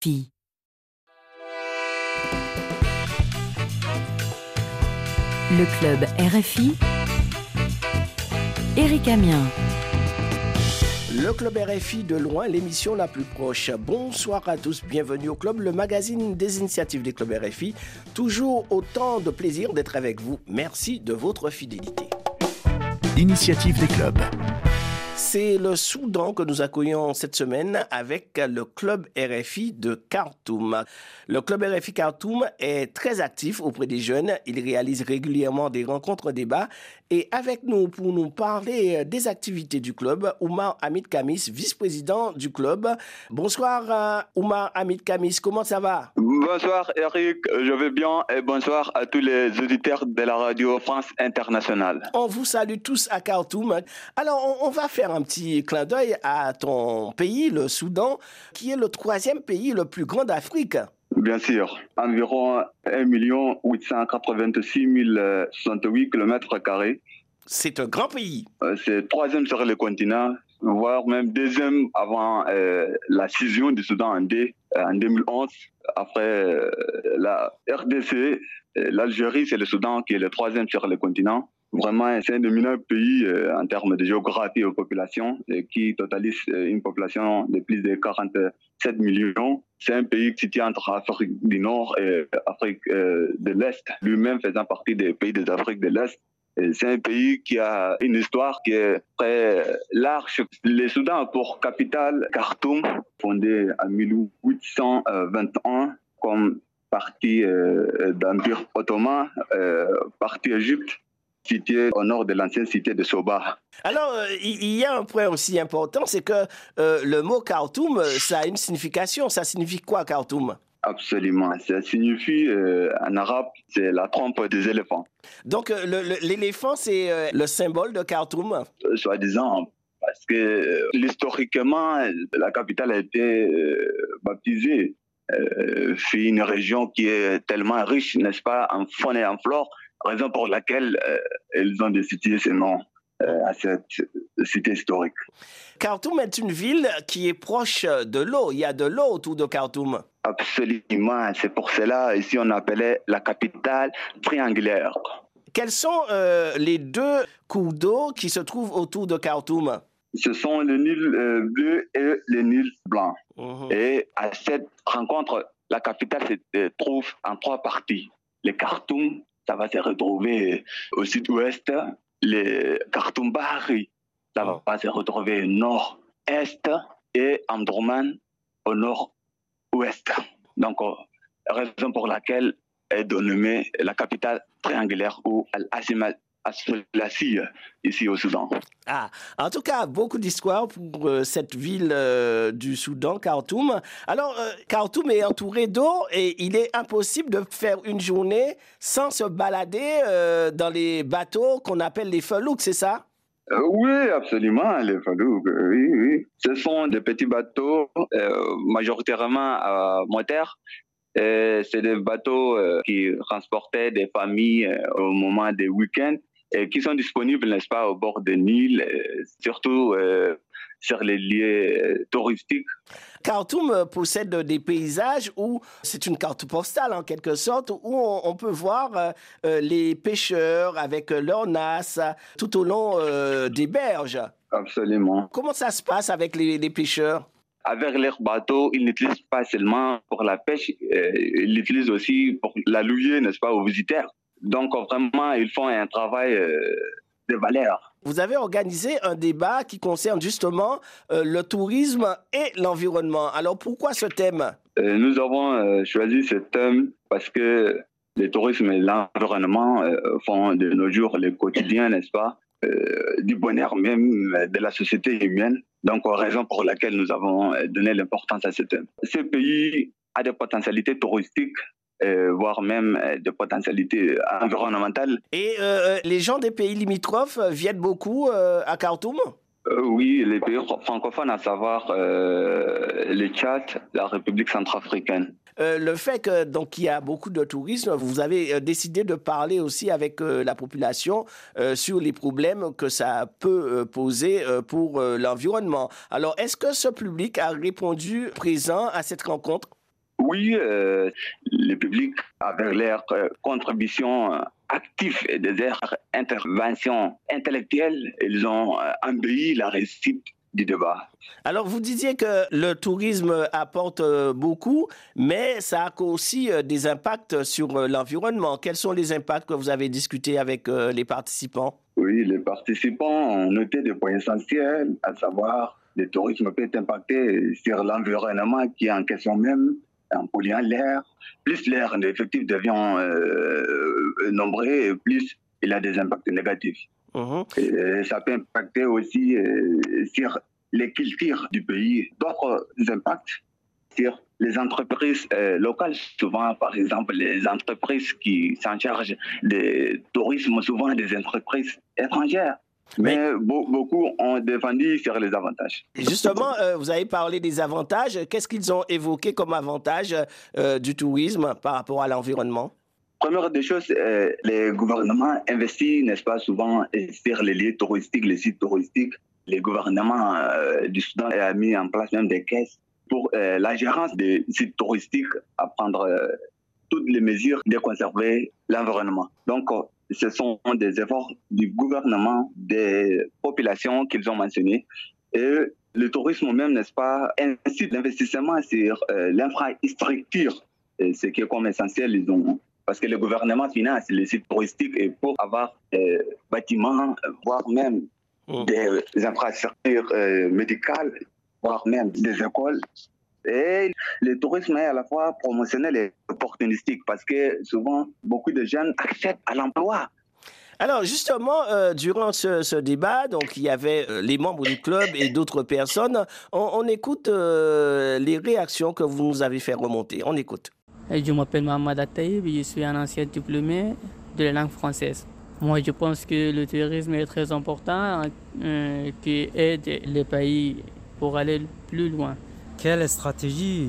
RFI. Le club RFI, Éric Amien. Le club RFI de loin, l'émission la plus proche. Bonsoir à tous, bienvenue au club, le magazine des initiatives des clubs RFI. Toujours autant de plaisir d'être avec vous. Merci de votre fidélité. Initiative des clubs. C'est le Soudan que nous accueillons cette semaine avec le club RFI de Khartoum. Le club RFI Khartoum est très actif auprès des jeunes. Il réalise régulièrement des rencontres débats. Et avec nous, pour nous parler des activités du club, Omar Hamid Kamis, vice-président du club. Bonsoir Omar Hamid Kamis, comment ça va? Bonsoir Eric, je vais bien et bonsoir à tous les auditeurs de la radio France Internationale. On vous salue tous à Khartoum. Alors, on va faire un petit clin d'œil à ton pays, le Soudan, qui est le troisième pays le plus grand d'Afrique. Bien sûr, environ 1 886 068 km². C'est un grand pays. C'est le troisième sur le continent, voire même deuxième avant la scission du Soudan en 2011. Après la RDC, l'Algérie, c'est le Soudan qui est le troisième sur le continent. Vraiment, c'est un dominant pays en termes de géographie et de population qui totalise une population de plus de 47 millions. C'est un pays situé entre Afrique du Nord et Afrique de l'Est, lui-même faisant partie des pays de l'Afrique de l'Est. C'est un pays qui a une histoire qui est très large. Le Soudan a pour capitale Khartoum, fondée en 1821 comme partie d'Empire ottoman, partie Égypte, situé au nord de l'ancienne cité de Soba. Alors, il y a un point aussi important, c'est que le mot Khartoum, ça a une signification. Ça signifie quoi, Khartoum? Absolument. Ça signifie, en arabe, c'est la trompe des éléphants. Donc, l'éléphant, c'est le symbole de Khartoum? Soi-disant, parce que historiquement, la capitale a été baptisée. C'est une région qui est tellement riche, n'est-ce pas, en faune et en flore, raison pour laquelle ils ont décidé ce nom à cette cité historique. Khartoum est une ville qui est proche de l'eau. Il y a de l'eau autour de Khartoum. Absolument. C'est pour cela, ici, on appelait la capitale triangulaire. Quels sont les deux cours d'eau qui se trouvent autour de Khartoum? Ce sont le Nil bleu et le Nil blanc. Mmh. Et à cette rencontre, la capitale se trouve en trois parties. Le Khartoum, ça va se retrouver au sud-ouest, le Khartoum Bahri, ça va se retrouver au nord-est et Omdurman au nord-ouest. Donc, raison pour laquelle est dénommée la capitale triangulaire ou Al-Azimad. Ici au Soudan. Ah, en tout cas, beaucoup d'histoire pour cette ville du Soudan, Khartoum. Alors, Khartoum est entouré d'eau et il est impossible de faire une journée sans se balader dans les bateaux qu'on appelle les felouks, c'est ça? Oui, absolument, les felouks, oui. Ce sont des petits bateaux, majoritairement à moteur. C'est des bateaux qui transportaient des familles au moment des week-ends. Et qui sont disponibles, n'est-ce pas, au bord de Nil, surtout sur les lieux touristiques. Khartoum possède des paysages où c'est une carte postale en quelque sorte, où on peut voir les pêcheurs avec leurs nasses tout au long des berges. Absolument. Comment ça se passe avec les pêcheurs? Avec leurs bateaux, ils n'utilisent pas seulement pour la pêche, ils l'utilisent aussi pour la louer, n'est-ce pas, aux visiteurs. Donc, vraiment, ils font un travail de valeur. Vous avez organisé un débat qui concerne justement le tourisme et l'environnement. Alors, pourquoi ce thème? Nous avons choisi ce thème parce que le tourisme et l'environnement font de nos jours le quotidien, n'est-ce pas, du bonheur même de la société humaine. Donc, raison pour laquelle nous avons donné l'importance à ce thème. Ce pays a des potentialités touristiques, voire même de potentialité environnementale. Et les gens des pays limitrophes viennent beaucoup à Khartoum? Oui, les pays francophones, à savoir le Tchad, la République centrafricaine. Le fait qu'il y a beaucoup de tourisme, vous avez décidé de parler aussi avec la population sur les problèmes que ça peut poser pour l'environnement. Alors, est-ce que ce public a répondu présent à cette rencontre? oui, le public, avec leur contribution active et leur intervention intellectuelle, ils ont embelli la réussite du débat. Alors, vous disiez que le tourisme apporte beaucoup, mais ça a aussi des impacts sur l'environnement. Quels sont les impacts que vous avez discutés avec les participants? Oui, les participants ont noté des points essentiels, à savoir le tourisme peut impacter sur l'environnement qui est en question même, en polluant l'air. Plus l'air effectif devient nombreux, plus il a des impacts négatifs. Et ça peut impacter aussi sur les cultures du pays. D'autres impacts sur les entreprises locales. Souvent, par exemple, les entreprises qui s'en chargent du tourisme, souvent des entreprises étrangères. Mais beaucoup ont défendu sur les avantages. Justement, vous avez parlé des avantages. Qu'est-ce qu'ils ont évoqué comme avantages du tourisme par rapport à l'environnement? Première des choses, les gouvernements investissent, n'est-ce pas, souvent sur les lieux touristiques, les sites touristiques. Les gouvernements du Soudan ont mis en place même des caisses pour la gérance des sites touristiques, à prendre toutes les mesures de conserver l'environnement. Donc, ce sont des efforts du gouvernement, des populations qu'ils ont mentionnées. Et le tourisme même, n'est-ce pas, incite l'investissement sur l'infrastructure, ce qui est comme essentiel, ils ont... Parce que le gouvernement finance les sites touristiques et pour avoir des bâtiments, voire même des infrastructures médicales, voire même des écoles. Et le tourisme est à la fois promotionnel et opportunistique parce que souvent, beaucoup de jeunes accèdent à l'emploi. Alors justement, durant ce débat, donc, il y avait les membres du club et d'autres personnes. On écoute les réactions que vous nous avez fait remonter. On écoute. Je m'appelle Mohamed Attaïb, je suis un ancien diplômé de la langue française. Moi, je pense que le tourisme est très important, qui aide les pays pour aller plus loin. Quelle stratégie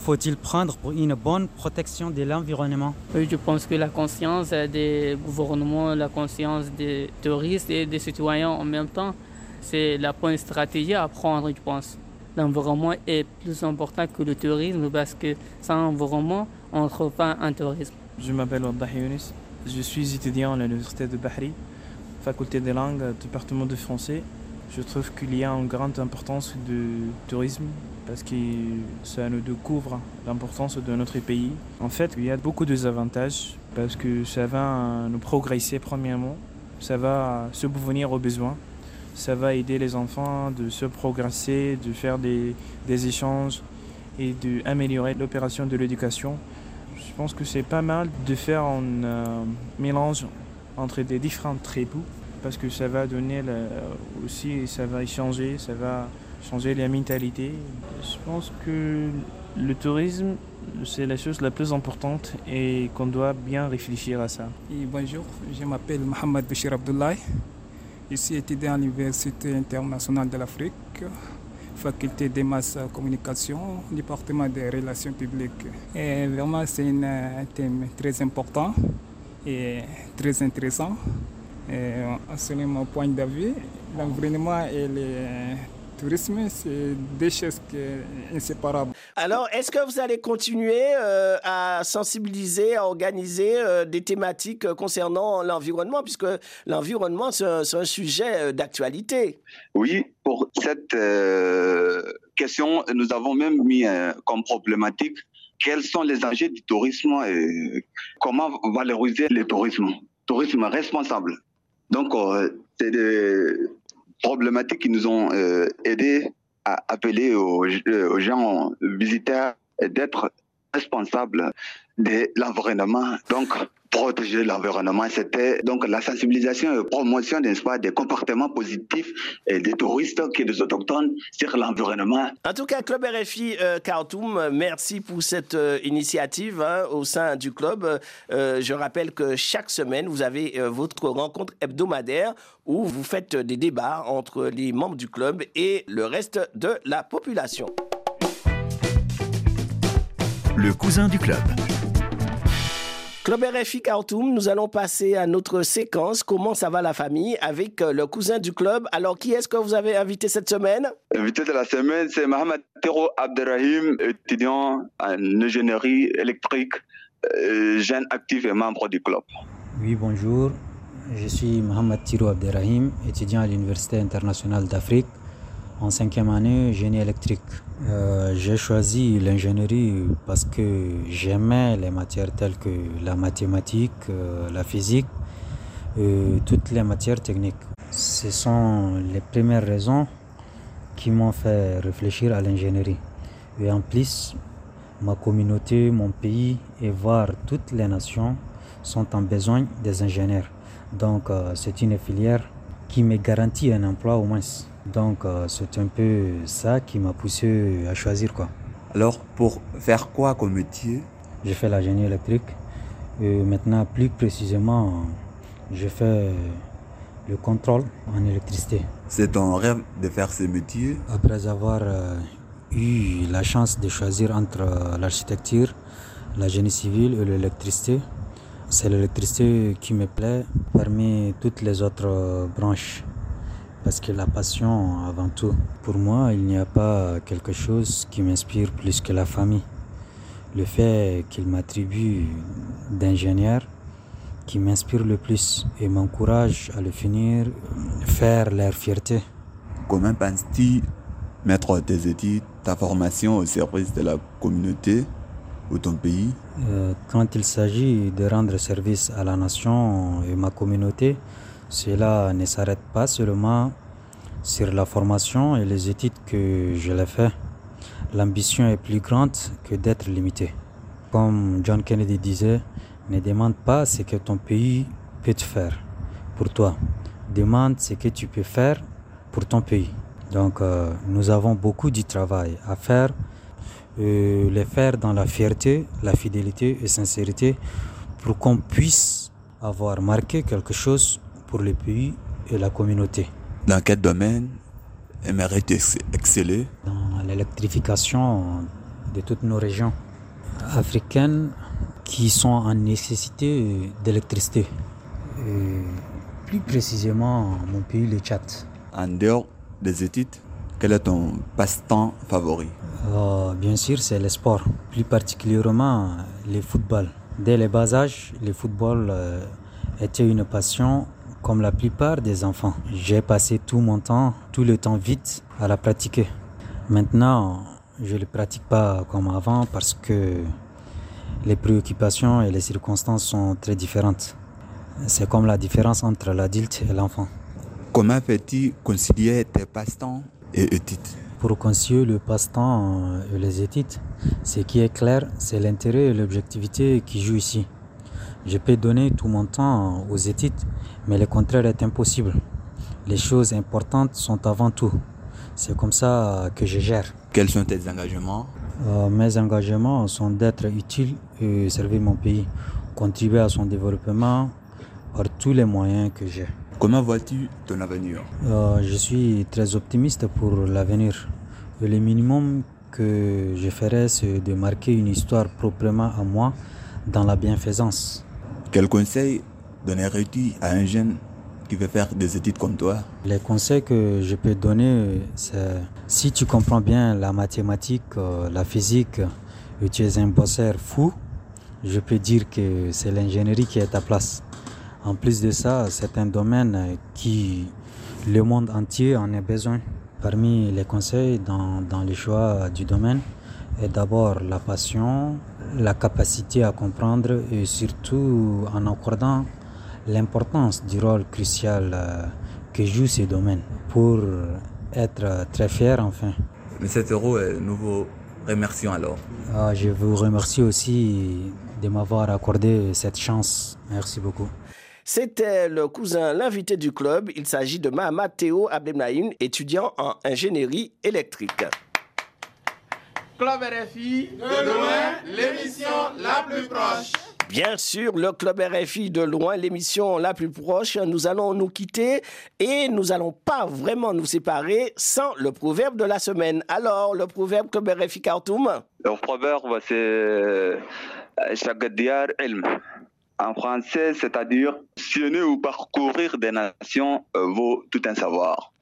faut-il prendre pour une bonne protection de l'environnement? Je pense que la conscience des gouvernements, la conscience des touristes et des citoyens en même temps, c'est la bonne stratégie à prendre, je pense. L'environnement est plus important que le tourisme parce que sans environnement, on ne trouve pas un tourisme. Je m'appelle Waddahi Younes, je suis étudiant à l'université de Bahri, faculté des langues, département de français. Je trouve qu'il y a une grande importance du tourisme parce que ça nous découvre l'importance de notre pays. En fait, il y a beaucoup de avantages parce que ça va nous progresser premièrement, ça va subvenir aux besoins. Ça va aider les enfants de se progresser, de faire des échanges et d'améliorer l'opération de l'éducation. Je pense que c'est pas mal de faire un mélange entre des différentes tribus parce que ça va donner aussi, ça va changer les mentalités. Je pense que le tourisme, c'est la chose la plus importante et qu'on doit bien réfléchir à ça. Et bonjour, je m'appelle Mohamed Béchir Abdoulaye. Je suis étudiant à l'Université internationale de l'Afrique, faculté des masses communication, département des relations publiques. Et vraiment, c'est un thème très important et très intéressant. Et selon mon point de vue, l'environnement et les tourisme, c'est des choses inséparables. Alors, est-ce que vous allez continuer à sensibiliser, à organiser des thématiques concernant l'environnement, puisque l'environnement, c'est un sujet d'actualité? Oui, pour cette question, nous avons même mis comme problématique quels sont les enjeux du tourisme et comment valoriser le tourisme responsable. Donc, c'est des problématiques qui nous ont aidés à appeler aux gens visiteurs d'être responsables de l'environnement. Donc, protéger l'environnement, c'était donc la sensibilisation et la promotion, n'est-ce pas, des comportements positifs et des touristes et des autochtones sur l'environnement. En tout cas, Club RFI Khartoum, merci pour cette initiative au sein du club. Je rappelle que chaque semaine, vous avez votre rencontre hebdomadaire où vous faites des débats entre les membres du club et le reste de la population. Le cousin du club. Club RFI Khartoum, nous allons passer à notre séquence « Comment ça va la famille ?» avec le cousin du club. Alors, qui est-ce que vous avez invité cette semaine? L'invité de la semaine, c'est Mahamat Tiro Abderrahim, étudiant en ingénierie électrique, jeune actif et membre du club. Oui, bonjour. Je suis Mahamat Tiro Abderrahim, étudiant à l'Université internationale d'Afrique, en 5e année, génie électrique. J'ai choisi l'ingénierie parce que j'aimais les matières telles que la mathématique, la physique, toutes les matières techniques. Ce sont les premières raisons qui m'ont fait réfléchir à l'ingénierie. Et en plus, ma communauté, mon pays et voire toutes les nations sont en besoin des ingénieurs. Donc c'est une filière qui me garantit un emploi au moins. Donc c'est un peu ça qui m'a poussé à choisir quoi. Alors pour faire quoi comme métier? J'ai fait la génie électrique. Et maintenant plus précisément, je fais le contrôle en électricité. C'est ton rêve de faire ce métier? Après avoir eu la chance de choisir entre l'architecture, la génie civile et l'électricité, c'est l'électricité qui me plaît parmi toutes les autres branches. Parce que la passion avant tout. Pour moi, il n'y a pas quelque chose qui m'inspire plus que la famille. Le fait qu'il m'attribue d'ingénieur qui m'inspire le plus et m'encourage à le finir, faire leur fierté. Comment penses-tu mettre tes études, ta formation au service de la communauté ou ton pays? Quand il s'agit de rendre service à la nation et ma communauté, cela ne s'arrête pas seulement sur la formation et les études que je l'ai fait. L'ambition est plus grande que d'être limitée. Comme John Kennedy disait, ne demande pas ce que ton pays peut te faire pour toi. Demande ce que tu peux faire pour ton pays. Donc nous avons beaucoup de travail à faire, le faire dans la fierté, la fidélité et sincérité pour qu'on puisse avoir marqué quelque chose pour le pays et la communauté. Dans quel domaine aimerais-tu exceller? Dans l'électrification de toutes nos régions africaines qui sont en nécessité d'électricité. Et plus précisément, mon pays, le Tchad. En dehors des études, quel est ton passe-temps favori? Bien sûr, c'est le sport, plus particulièrement le football. Dès le bas âge, le football était une passion. Comme la plupart des enfants, j'ai passé tout le temps vite à la pratiquer. Maintenant, je ne le pratique pas comme avant parce que les préoccupations et les circonstances sont très différentes. C'est comme la différence entre l'adulte et l'enfant. Comment fais-tu concilier tes passe-temps et études? Pour concilier le passe-temps et les études, ce qui est clair, c'est l'intérêt et l'objectivité qui jouent ici. Je peux donner tout mon temps aux études, mais le contraire est impossible. Les choses importantes sont avant tout. C'est comme ça que je gère. Quels sont tes engagements? Mes engagements sont d'être utile et servir mon pays, contribuer à son développement par tous les moyens que j'ai. Comment vois-tu ton avenir? Je suis très optimiste pour l'avenir. Le minimum que je ferai, c'est de marquer une histoire proprement à moi dans la bienfaisance. Quel conseil donnerais-tu à un jeune qui veut faire des études comme toi? Les conseils que je peux donner, c'est si tu comprends bien la mathématique, la physique, et tu es un bosseur fou, je peux dire que c'est l'ingénierie qui est à ta place. En plus de ça, c'est un domaine qui, le monde entier en a besoin. Parmi les conseils dans les choix du domaine, est d'abord la passion, la capacité à comprendre et surtout en accordant l'importance du rôle crucial que joue ce domaine pour être très fier enfin. Monsieur Tiro, nous vous remercions alors. Je vous remercie aussi de m'avoir accordé cette chance. Merci beaucoup. C'était le cousin, l'invité du club. Il s'agit de Mahamat Tiro Abderrahim, étudiant en ingénierie électrique. Club RFI, de loin, l'émission la plus proche. Bien sûr, le Club RFI de loin, l'émission la plus proche. Nous allons nous quitter et nous n'allons pas vraiment nous séparer sans le proverbe de la semaine. Alors, le proverbe Club RFI Khartoum? Le proverbe, c'est Shagadiar ilm. en français, c'est-à-dire « sillonner ou parcourir des nations vaut tout un savoir ».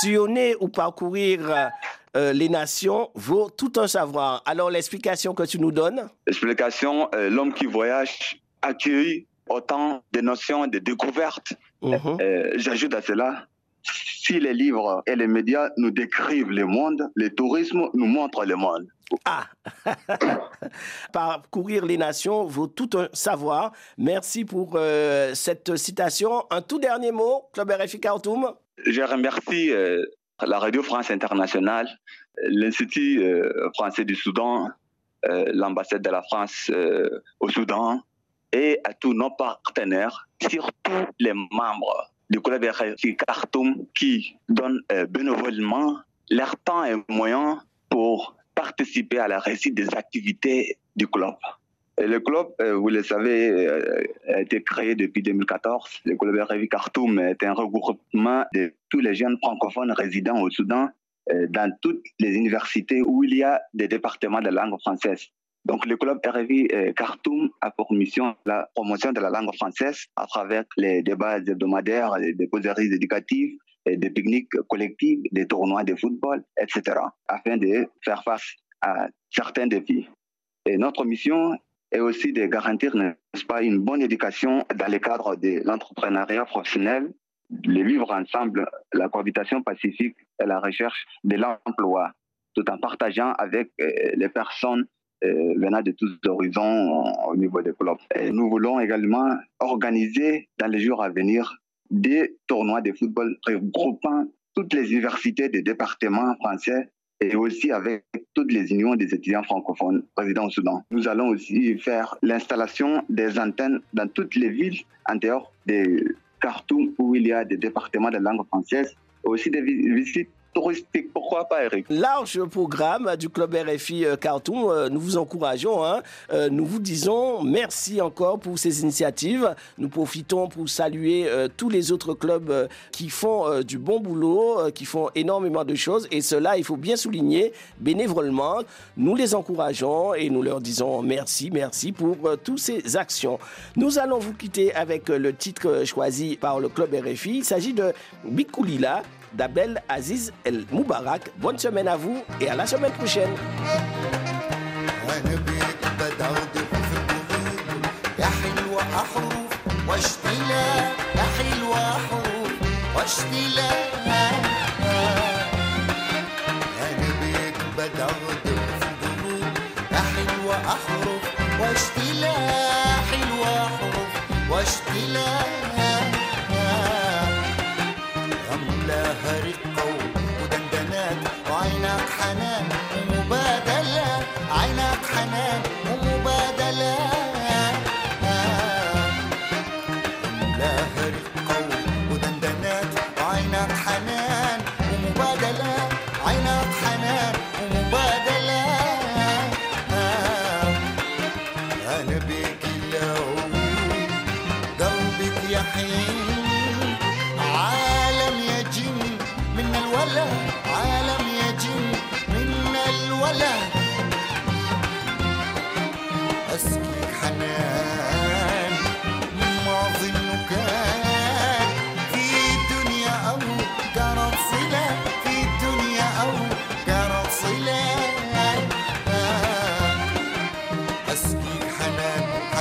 Sillonner ou parcourir les nations vaut tout un savoir. Alors l'explication que tu nous donnes? L'explication, l'homme qui voyage accueille autant de notions de découvertes. J'ajoute à cela, si les livres et les médias nous décrivent le monde, le tourisme nous montre le monde. Ah, parcourir les nations vaut tout un savoir. Merci pour cette citation. Un tout dernier mot, Club RFI Khartoum. Je remercie la Radio France Internationale, l'Institut français du Soudan, l'ambassade de la France au Soudan et à tous nos partenaires, surtout les membres du Club RFI Khartoum qui donnent bénévolement leur temps et moyens pour participer à la réussite des activités du club. Et le club, vous le savez, a été créé depuis 2014. Le club RFI Khartoum est un regroupement de tous les jeunes francophones résidents au Soudan dans toutes les universités où il y a des départements de langue française. Donc le club RFI Khartoum a pour mission la promotion de la langue française à travers les débats hebdomadaires, des causeries éducatives, des pique-niques collectifs, des tournois de football, etc. afin de faire face à certains défis. Et notre mission est aussi de garantir, n'est-ce pas, une bonne éducation dans le cadre de l'entrepreneuriat professionnel, le vivre ensemble, la cohabitation pacifique et la recherche de l'emploi, tout en partageant avec les personnes venant de tous horizons au niveau des clubs. Et nous voulons également organiser dans les jours à venir des tournois de football regroupant toutes les universités des départements français et aussi avec toutes les unions des étudiants francophones résidant au Soudan. Nous allons aussi faire l'installation des antennes dans toutes les villes en dehors de Khartoum où il y a des départements de langue française, aussi des visites touristique, pourquoi pas, Eric? Large programme du Club RFI Khartoum. Nous vous encourageons, hein. Nous vous disons merci encore pour ces initiatives. Nous profitons pour saluer tous les autres clubs qui font du bon boulot, qui font énormément de choses. Et cela, il faut bien souligner, bénévolement. Nous les encourageons et nous leur disons merci, merci pour toutes ces actions. Nous allons vous quitter avec le titre choisi par le Club RFI. Il s'agit de Bikulila d'Abdel Aziz El Moubarak. Bonne semaine à vous et à la semaine prochaine. حنان